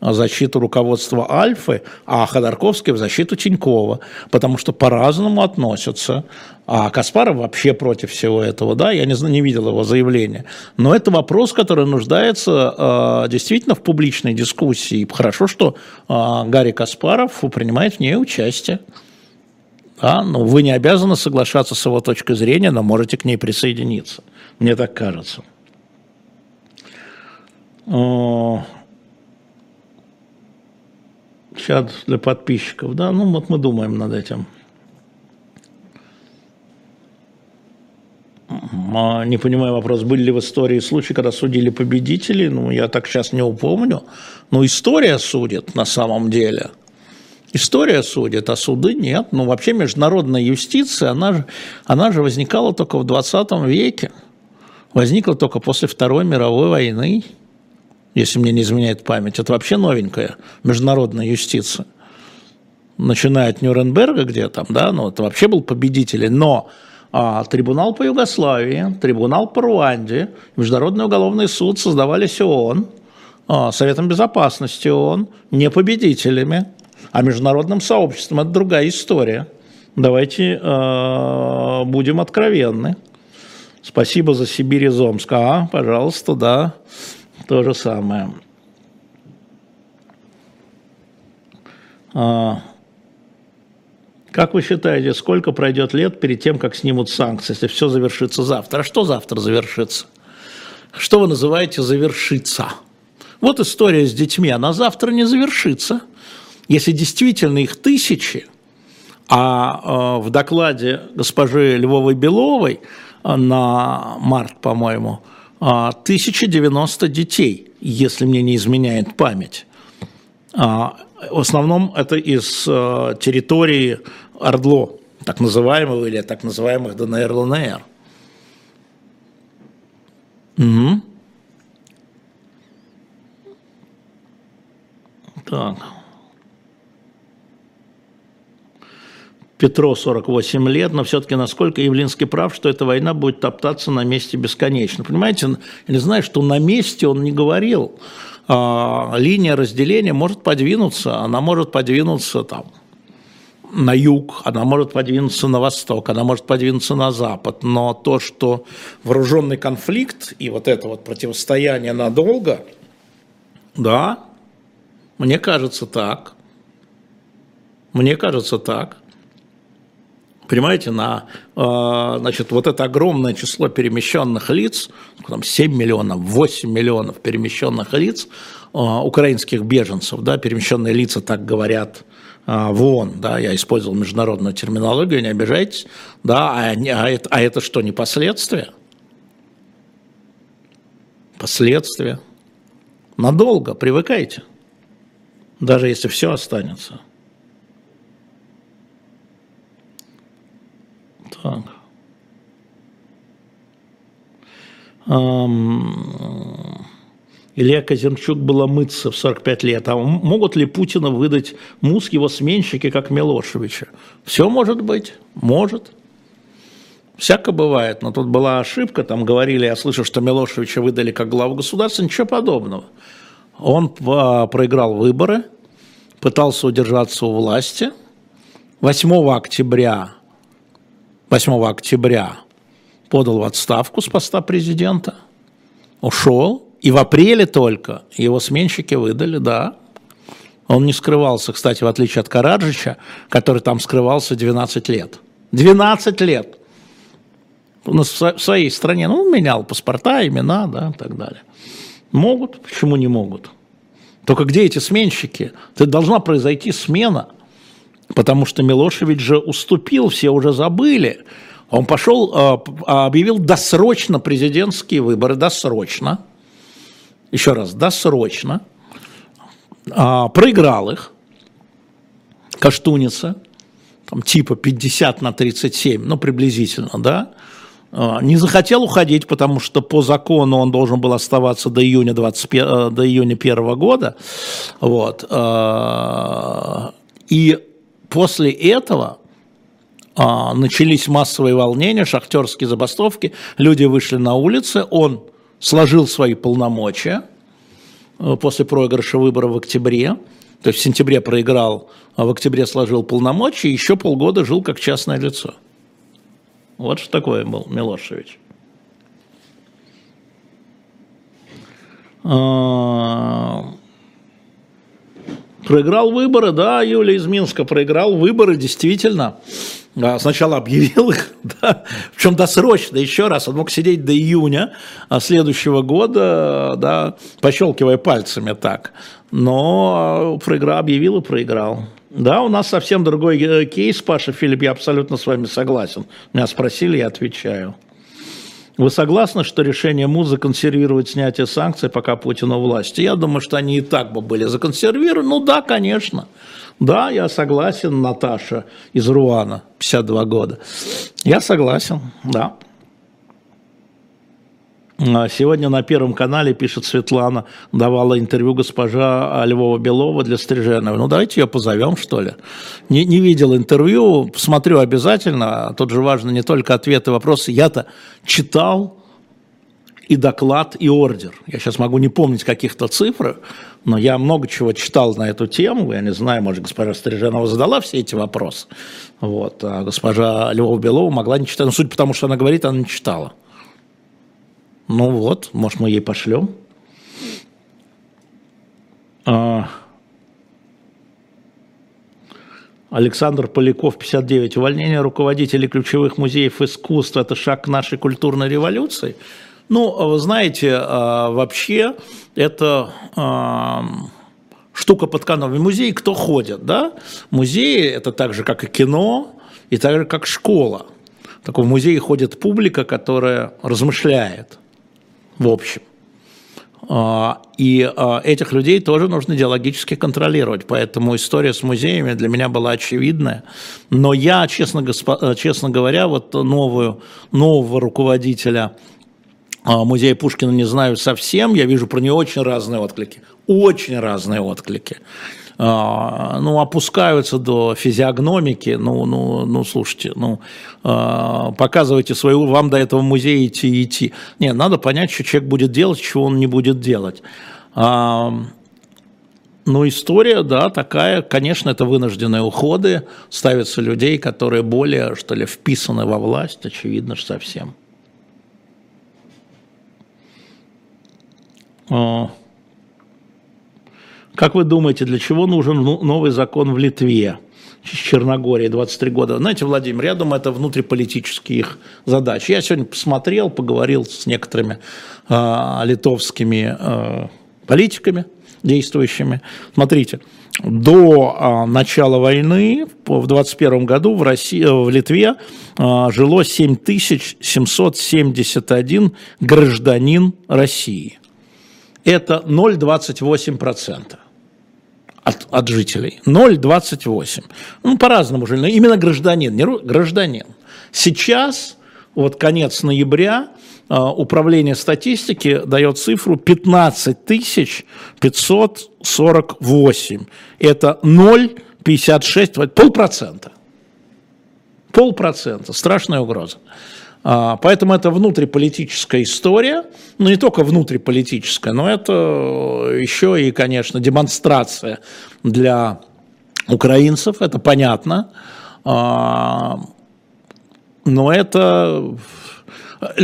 защиту руководства Альфы, а Ходорковский в защиту Тинькова, потому что по-разному относятся. А Каспаров вообще против всего этого, да, я не, не видел его заявления. Но это вопрос, который нуждается э, действительно в публичной дискуссии. И хорошо, что э, Гарри Каспаров принимает в ней участие. Да? Ну, вы не обязаны соглашаться с его точкой зрения, но можете к ней присоединиться. Мне так кажется. Чат для подписчиков, да, ну вот мы думаем над этим. не понимаю вопрос, были ли в истории случаи, когда судили победителей, ну, я так сейчас не упомню, но история судит на самом деле. История судит, а суды нет. Ну, вообще международная юстиция, она же, она же возникала только в двадцатом веке. Возникла только после Второй мировой войны, если мне не изменяет память. Это вообще новенькая международная юстиция. Начиная от Нюрнберга, где там, да, ну, это вообще был победитель. Но а, трибунал по Югославии, трибунал по Руанде, Международный уголовный суд создавались ООН, а, Советом Безопасности ООН, не победителями. А международным сообществом это другая история. Давайте э, будем откровенны. Спасибо за Сибирь из Омска. А, пожалуйста, да, то же самое. А, как вы считаете, сколько пройдет лет перед тем, как снимут санкции, если все завершится завтра? А что завтра завершится? Что вы называете завершится? Вот история с детьми, она завтра не завершится. Если действительно их тысячи, а в докладе госпожи Львовой Беловой на март, по-моему, тысяча девяносто детей, если мне не изменяет память. В основном это из территории ОРДЛО, так называемого или так называемых ДНР, ЛНР. Угу. Так. Петро, сорок восемь лет, но все-таки насколько Явлинский прав, что эта война будет топтаться на месте бесконечно. Понимаете, я не знаю, что на месте он не говорил. Линия разделения может подвинуться, она может подвинуться там, на юг, она может подвинуться на восток, она может подвинуться на запад. Но то, что вооруженный конфликт и вот это вот противостояние надолго, да, мне кажется так. Мне кажется так. Понимаете, на, значит, вот это огромное число перемещенных лиц, там семь миллионов, восемь миллионов перемещенных лиц, украинских беженцев, да, перемещенные лица, так говорят в ООН, да, я использовал международную терминологию, не обижайтесь, да, а, а, это, а это что, не последствия? Последствия. Надолго, привыкайте, даже если все останется. Так. Илья Казинчук был мыться в сорок пять лет. А могут ли Путина выдать муск его сменщики, как Милошевича? Все может быть, может. Всяко бывает, но тут была ошибка. Там говорили, я слышал, что Милошевича выдали как главу государства. Ничего подобного. Он проиграл выборы, пытался удержаться у власти. восьмого октября восьмого октября подал в отставку с поста президента, ушел, и в апреле только его сменщики выдали, да. Он не скрывался, кстати, в отличие от Караджича, который там скрывался двенадцать лет. двенадцать лет! В своей стране, ну, он менял паспорта, имена, да, и так далее. Могут? Почему не могут? Только где эти сменщики? Это должна произойти смена. Потому что Милошевич же уступил, все уже забыли. Он пошел, объявил досрочно президентские выборы, досрочно, еще раз, досрочно, проиграл их, Каштуница, там типа пятьдесят на тридцать семь, ну приблизительно, да, не захотел уходить, потому что по закону он должен был оставаться до июня, двадцатого, до июня первого года, вот, и... После этого а, начались массовые волнения, шахтерские забастовки, люди вышли на улицы, он сложил свои полномочия после проигрыша выборов в октябре, то есть в сентябре проиграл, а в октябре сложил полномочия, еще полгода жил как частное лицо. Вот что такое был Милошевич. А... Проиграл выборы, да, Юля из Минска проиграл выборы, действительно. Сначала объявил их, да, причем досрочно, еще раз, он мог сидеть до июня следующего года, да, пощелкивая пальцами так. Но проиграл, объявил и проиграл. Да, у нас совсем другой кейс, Паша Филипп, я абсолютно с вами согласен. Меня спросили, я отвечаю. Вы согласны, что решение МУД законсервировать снятие санкций, пока Путин у власти? Я думаю, что они и так бы были законсервированы. Ну да, конечно. Да, я согласен, Наташа из Руана, пятьдесят два года. Я согласен, да. Сегодня на Первом канале, пишет Светлана, давала интервью госпожа Львова Белова для Стриженова. Ну, давайте ее позовем, что ли. Не, не видел интервью, посмотрю обязательно. Тут же важно не только ответы, вопросы. Я-то читал и доклад, и ордер. Я сейчас могу не помнить каких-то цифр, но я много чего читал на эту тему. Я не знаю, может, госпожа Стриженова задала все эти вопросы. Вот. А госпожа Львова Белова могла не читать. Ну, судя по тому, что она говорит, она не читала. Ну вот, может, мы ей пошлем. Александр Поляков, пятьдесят девять. Увольнение руководителей ключевых музеев искусства – это шаг к нашей культурной революции? Ну, вы знаете, вообще это штука под каноном. Музеи кто ходит, да? Музеи – это так же, как и кино, и так же, как школа. Так в музее ходит публика, которая размышляет. В общем. И этих людей тоже нужно идеологически контролировать. Поэтому история с музеями для меня была очевидная. Но я, честно, госпо... честно говоря, вот новую, нового руководителя музея Пушкина не знаю совсем. Я вижу про нее очень разные отклики. Очень разные отклики. Ну, опускаются до физиогномики, ну, ну, ну слушайте, ну, показывайте свою, вам до этого музея идти, идти. Нет, надо понять, что человек будет делать, чего он не будет делать. Но история, да, такая, конечно, это вынужденные уходы, ставятся людей, которые более, что ли, вписаны во власть, очевидно же, совсем. Как вы думаете, для чего нужен новый закон в Литве, Черногории, двадцать три года? Знаете, Владимир, я думаю, это внутриполитические их задачи. Я сегодня посмотрел, поговорил с некоторыми э, литовскими э, политиками действующими. Смотрите, до э, начала войны в двадцать первом году в, России, э, в Литве э, жило семь тысяч семьсот семьдесят один гражданин России. Это ноль целых двадцать восемь сотых процента. От, от жителей. ноль целых двадцать восемь сотых. Ну, по-разному жили, но именно гражданин, не ру... гражданин. Сейчас, вот конец ноября, Управление статистики дает цифру пятнадцать тысяч пятьсот сорок восемь. Это ноль целых пятьдесят шесть сотых процента. Полпроцента. Полпроцента. Страшная угроза. Поэтому это внутриполитическая история, но не только внутриполитическая, но это еще и, конечно, демонстрация для украинцев, это понятно, но это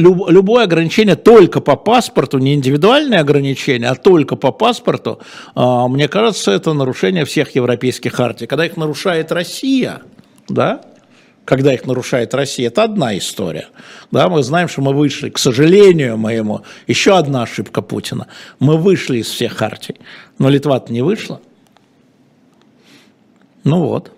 любое ограничение только по паспорту, не индивидуальные ограничения, а только по паспорту, мне кажется, это нарушение всех европейских хартий. Когда их нарушает Россия, да? Когда их нарушает Россия, это одна история. Да, мы знаем, что мы вышли, к сожалению моему, еще одна ошибка Путина. Мы вышли из всех хартий, но Литва-то не вышла. Ну вот.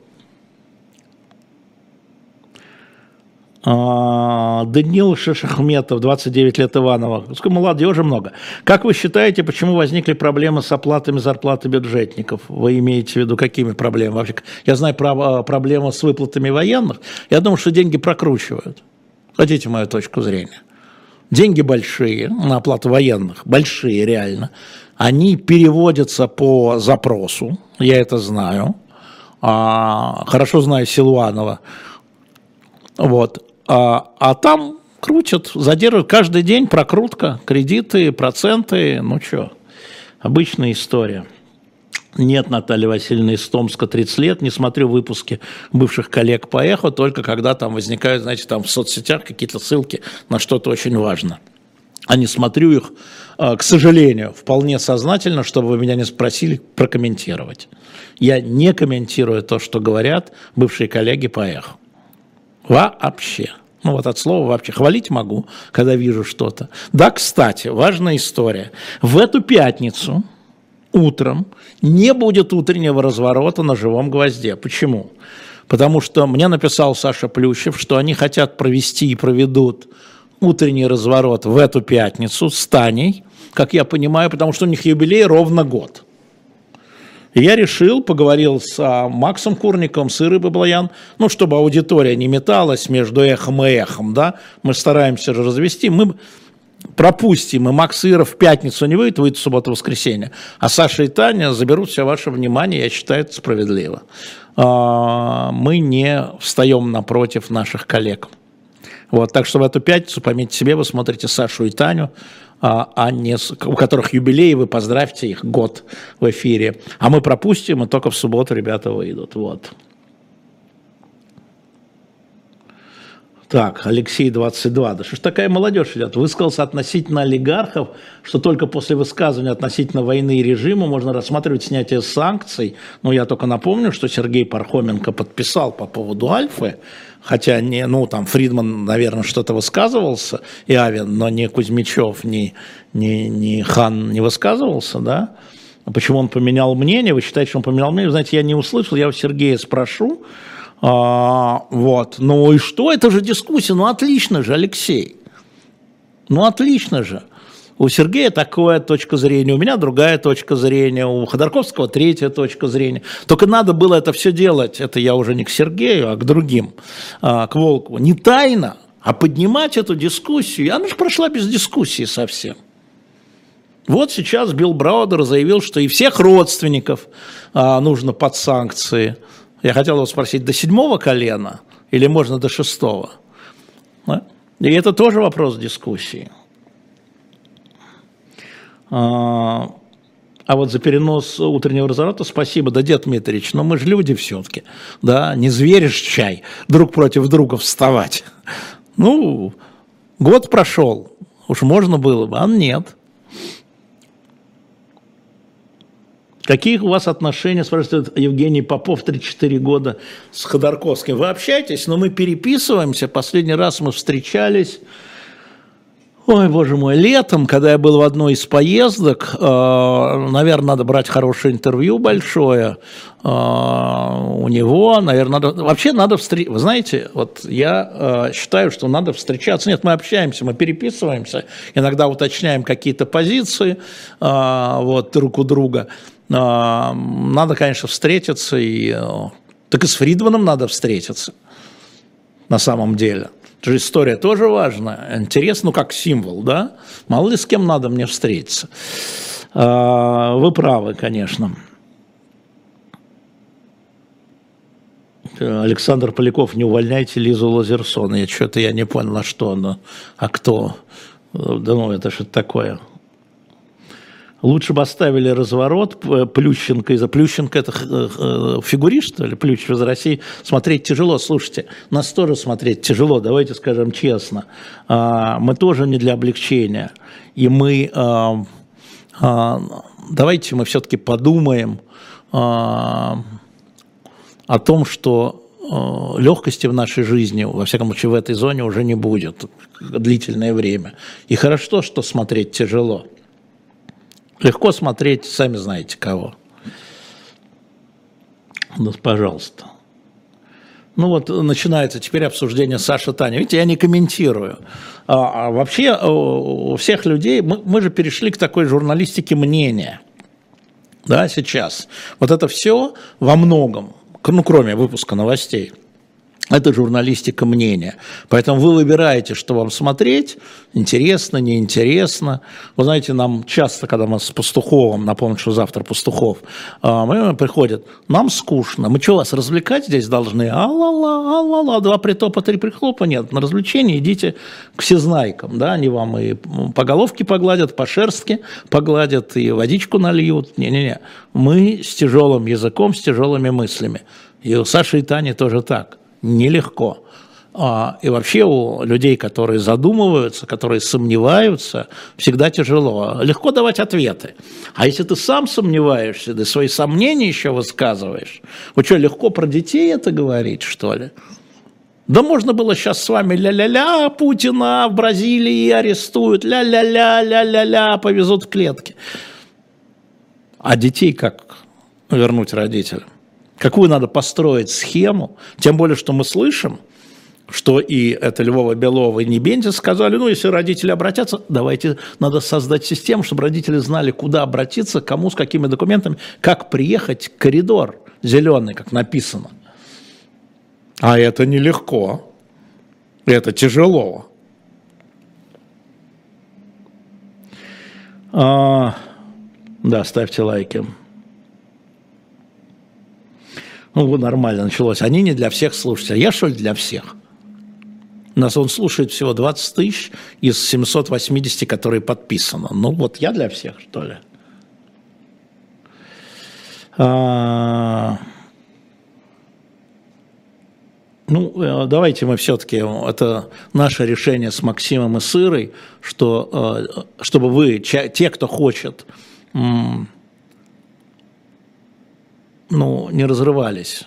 Даниил Шашахметов, двадцать девять лет, Иванова. Молодежи много. Как вы считаете, почему возникли проблемы с оплатами зарплаты бюджетников? Вы имеете в виду, какими проблемами? Вообще, я знаю про проблему с выплатами военных. Я думаю, что деньги прокручивают. Хотите мою точку зрения? Деньги большие на оплату военных, большие реально. Они переводятся по запросу, я это знаю. Хорошо знаю Силуанова. Вот. А, а там крутят, задерживают, каждый день прокрутка, кредиты, проценты, ну что, обычная история. Нет, Наталья Васильевна из Томска, тридцать лет, не смотрю выпуски бывших коллег по Эхо, только когда там возникают, знаете, там в соцсетях какие-то ссылки на что-то очень важное. А не смотрю их, к сожалению, вполне сознательно, чтобы вы меня не спросили прокомментировать. Я не комментирую то, что говорят бывшие коллеги по Эхо. Вообще. Ну вот от слова вообще. Хвалить могу, когда вижу что-то. Да, кстати, важная история. В эту пятницу утром не будет утреннего разворота на «Живом гвозде». Почему? Потому что мне написал Саша Плющев, что они хотят провести и проведут утренний разворот в эту пятницу с Таней, как я понимаю, потому что у них юбилей ровно год. И я решил, поговорил с а, Максом Курниковым, с Ирой Баблоян, ну, чтобы аудитория не металась между эхом и эхом, да, мы стараемся развести, мы пропустим, и Макс и Ира в пятницу не выйдет, выйдет в субботу-воскресенье, а Саша и Таня заберут все ваше внимание, я считаю, это справедливо. А, мы не встаем напротив наших коллег. Вот, так что в эту пятницу, пометьте себе, вы смотрите Сашу и Таню, а, а не, у которых юбилей, вы поздравьте их год в эфире. А мы пропустим, и только в субботу ребята выйдут. Вот. Так, Алексей двадцать два. Да что ж такая молодежь идет? Высказался относительно олигархов, что только после высказывания относительно войны и режима можно рассматривать снятие санкций. Но я только напомню, что Сергей Пархоменко подписал по поводу Альфы. Хотя, не, ну, там Фридман, наверное, что-то высказывался, и Авен, но не Кузьмичев, не, не, не Хан не высказывался, да? Почему он поменял мнение? Вы считаете, что он поменял мнение? Вы знаете, я не услышал, я у Сергея спрошу. А, вот, ну и что? Это же дискуссия, ну отлично же, Алексей. Ну отлично же. У Сергея такая точка зрения, у меня другая точка зрения, у Ходорковского третья точка зрения. Только надо было это все делать, это я уже не к Сергею, а к другим, к Волкову. Не тайно, а поднимать эту дискуссию. Она же прошла без дискуссии совсем. Вот сейчас Билл Браудер заявил, что и всех родственников нужно под санкции. Я хотел его спросить, до седьмого колена или можно до шестого? И это тоже вопрос дискуссии. А вот за перенос утреннего разворота спасибо, да, дед Дмитриевич, но мы же люди все-таки, да, не зверишь чай, друг против друга вставать. Ну, год прошел, уж можно было бы, а нет. Какие у вас отношения, спрашивает Евгений Попов, тридцать четыре года, с Ходорковским? Вы общаетесь, но мы переписываемся, последний раз мы встречались... Ой, боже мой, летом, когда я был в одной из поездок, э, наверное, надо брать хорошее интервью большое э, у него, наверное, надо, вообще надо встречаться, вы знаете, вот я э, считаю, что надо встречаться, нет, мы общаемся, мы переписываемся, иногда уточняем какие-то позиции э, вот, друг у друга, э, надо, конечно, встретиться, и, э, так и с Фридманом надо встретиться, на самом деле. Это же история тоже важна, интересно, ну как символ, да? Мало ли с кем надо мне встретиться. Вы правы, конечно. Александр Поляков, не увольняйте Лизу Лазерсон. Я что-то я не понял, а что она, а кто? Да ну это что-то такое. Лучше бы оставили разворот Плющенко. Из-за Плющенко это фигурист, что ли? Плющ из России. Смотреть тяжело. Слушайте, нас тоже смотреть тяжело. Давайте скажем честно. Мы тоже не для облегчения. И мы... Давайте мы все-таки подумаем о том, что легкости в нашей жизни, во всяком случае в этой зоне, уже не будет длительное время. И хорошо, что смотреть тяжело. Легко смотреть, сами знаете кого. Ну, пожалуйста. Ну вот начинается теперь обсуждение Саши-Тани. Видите, я не комментирую. А, а вообще у всех людей, мы, мы же перешли к такой журналистике мнения. Да, сейчас. Вот это все во многом, ну кроме выпуска новостей. Это журналистика мнения. Поэтому вы выбираете, что вам смотреть, интересно, неинтересно. Вы знаете, нам часто, когда мы с Пастуховым, напомню, что завтра Пастухов, э, приходят, нам скучно. Мы что, вас развлекать здесь должны? А-ла-ла, а-ла-ла, два притопа, три прихлопа. Нет, на развлечение идите к всезнайкам. Да? Они вам и по головке погладят, по шерстке погладят, и водичку нальют. Не-не-не. Мы с тяжелым языком, с тяжелыми мыслями. И у Саши и Тани тоже так. Нелегко. И вообще у людей, которые задумываются, которые сомневаются, всегда тяжело. Легко давать ответы. А если ты сам сомневаешься, ты свои сомнения еще высказываешь, вы что, легко про детей это говорить, что ли? Да можно было сейчас с вами ля-ля-ля, Путина в Бразилии арестуют, ля-ля-ля, ля-ля-ля, повезут в клетки. А детей как вернуть родителям? Какую надо построить схему, тем более, что мы слышим что и это Львова Белова и Небензя сказали, ну, если родители обратятся, давайте, надо создать систему, чтобы родители знали, куда обратиться, кому, с какими документами, как приехать, коридор зеленый, как написано. А это нелегко, это тяжело. А, да, ставьте лайки. Ну, нормально началось. Они не для всех слушатели. А я, что ли, для всех? Нас он слушает всего двадцать тысяч из семисот восьмидесяти, которые подписаны. Ну, вот я для всех, что ли? А... Ну, давайте мы все-таки... Это наше решение с Максимом и с Ирой, что, чтобы вы, те, кто хочет... ну, не разрывались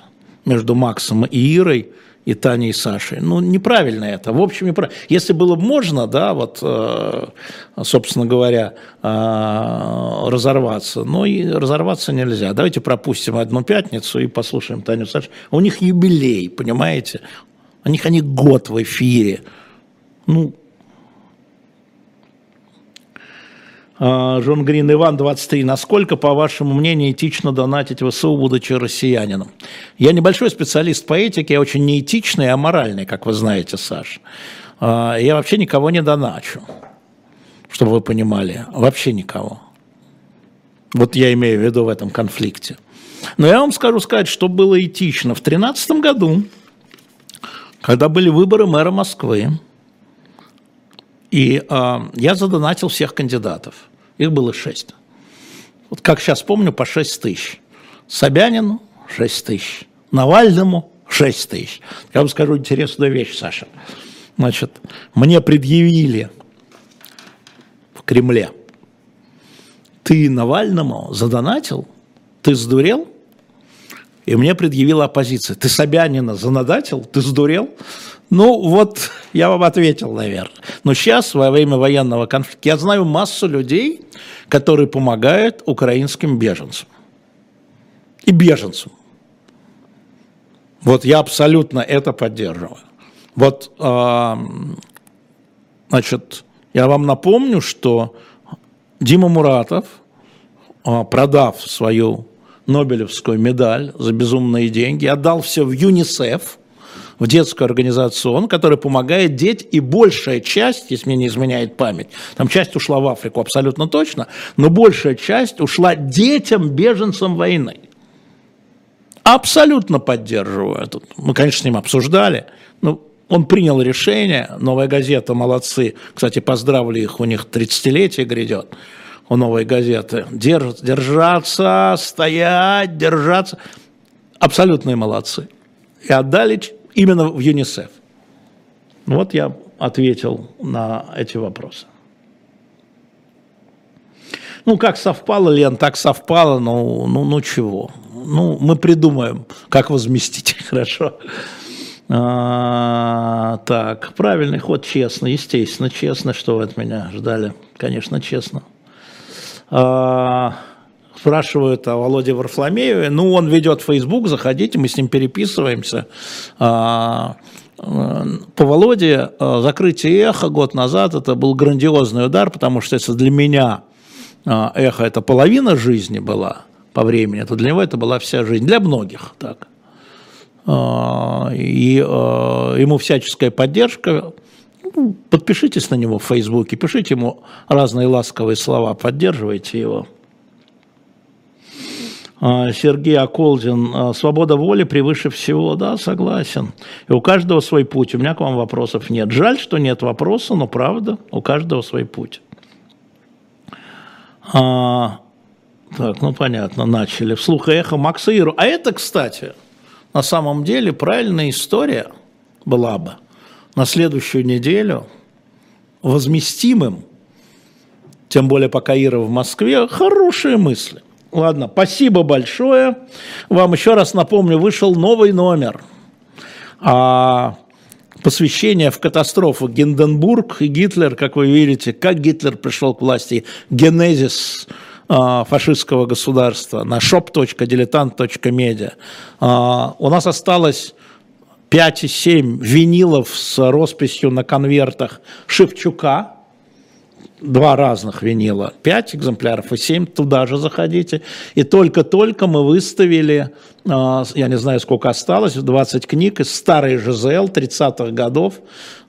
между Максом и Ирой, и Таней и Сашей. Ну, неправильно это, в общем, неправильно. Если было бы можно, да, вот, собственно говоря, разорваться, но и разорваться нельзя. Давайте пропустим одну пятницу и послушаем Таню и Сашу. У них юбилей, понимаете? У них они год в эфире. Ну, Джон Грин, Иван, двадцать три. Насколько, по вашему мнению, этично донатить ВСУ, будучи россиянином? Я небольшой специалист по этике, я очень неэтичный и аморальный, как вы знаете, Саш. Я вообще никого не доначу, чтобы вы понимали. Вообще никого. Вот я имею в виду в этом конфликте. Но я вам скажу сказать, что было этично. В две тысячи тринадцатом году, когда были выборы мэра Москвы, и э, я задонатил всех кандидатов. Их было шесть. Вот как сейчас помню, по шесть тысяч. Собянину шесть тысяч. Навальному шесть тысяч. Я вам скажу интересную вещь, Саша. Значит, мне предъявили в Кремле. Ты Навальному задонатил? Ты сдурел? И мне предъявила оппозиция. Ты Собянина занадатил? Ты сдурел? Ну, вот я вам ответил, наверное. Но сейчас, во время военного конфликта, я знаю массу людей, которые помогают украинским беженцам. И беженцам. Вот я абсолютно это поддерживаю. Вот, э, значит, я вам напомню, что Дима Муратов, э, продав свою Нобелевскую медаль за безумные деньги, отдал все в ЮНИСЕФ, в детскую организацию ООН, которая помогает детям, и большая часть, если мне не изменяет память, там часть ушла в Африку абсолютно точно, но большая часть ушла детям, беженцам войны. Абсолютно поддерживаю это. Мы, конечно, с ним обсуждали, но он принял решение, «Новая газета» молодцы, кстати, поздравлю их, у них тридцатилетие грядет, у «Новой газеты», держат, держаться, стоять, держаться, абсолютные молодцы. И отдали... Именно в ЮНИСЕФ. Вот я ответил на эти вопросы. Ну, как совпало, Лен, так совпало, ну, ну, ну чего? Ну, мы придумаем, как возместить, хорошо. А, так, правильный ход, честно, естественно, честно, что вы от меня ждали, конечно, честно. А, спрашивают о Володе Варфоломееве. Ну, он ведет Facebook, заходите, мы с ним переписываемся. По Володе закрытие «Эхо» год назад, это был грандиозный удар, потому что если для меня «Эхо» это половина жизни была по времени, то для него это была вся жизнь, для многих так. И ему всяческая поддержка. Подпишитесь на него в Фейсбуке, пишите ему разные ласковые слова, поддерживайте его. Сергей Аколдин, свобода воли превыше всего, да, согласен. И у каждого свой путь, у меня к вам вопросов нет. Жаль, что нет вопроса, но правда, у каждого свой путь. А, так, ну понятно, начали. Вслух эхо Макса Иру. А это, кстати, на самом деле правильная история была бы на следующую неделю возместимым, тем более пока Ира в Москве, хорошие мысли. Ладно, спасибо большое. Вам еще раз напомню, вышел новый номер. А, посвящение в катастрофу Гинденбург и Гитлер, как вы видите, как Гитлер пришел к власти, генезис а, фашистского государства на шоп точка дилетант точка медиа. А, у нас осталось пять и семь винилов с росписью на конвертах Шевчука, два разных винила, пять экземпляров и семь, туда же заходите. И только-только мы выставили, я не знаю, сколько осталось, двадцать книг из старой ЖЗЛ тридцатых годов,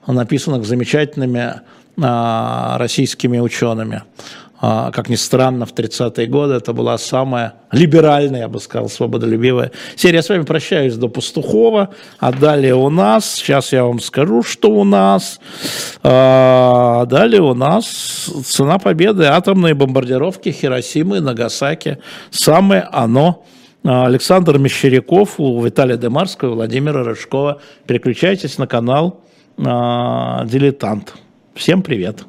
написанных замечательными российскими учеными. Как ни странно, в тридцатые годы это была самая либеральная, я бы сказал, свободолюбивая серия. Я с вами прощаюсь до Пастухова, а далее у нас, сейчас я вам скажу, что у нас, а далее у нас цена победы, атомные бомбардировки Хиросимы и Нагасаки, самое оно. Александр Мещеряков, у Виталия Демарского, Владимира Рыжкова. Переключайтесь на канал «Дилетант». Всем привет!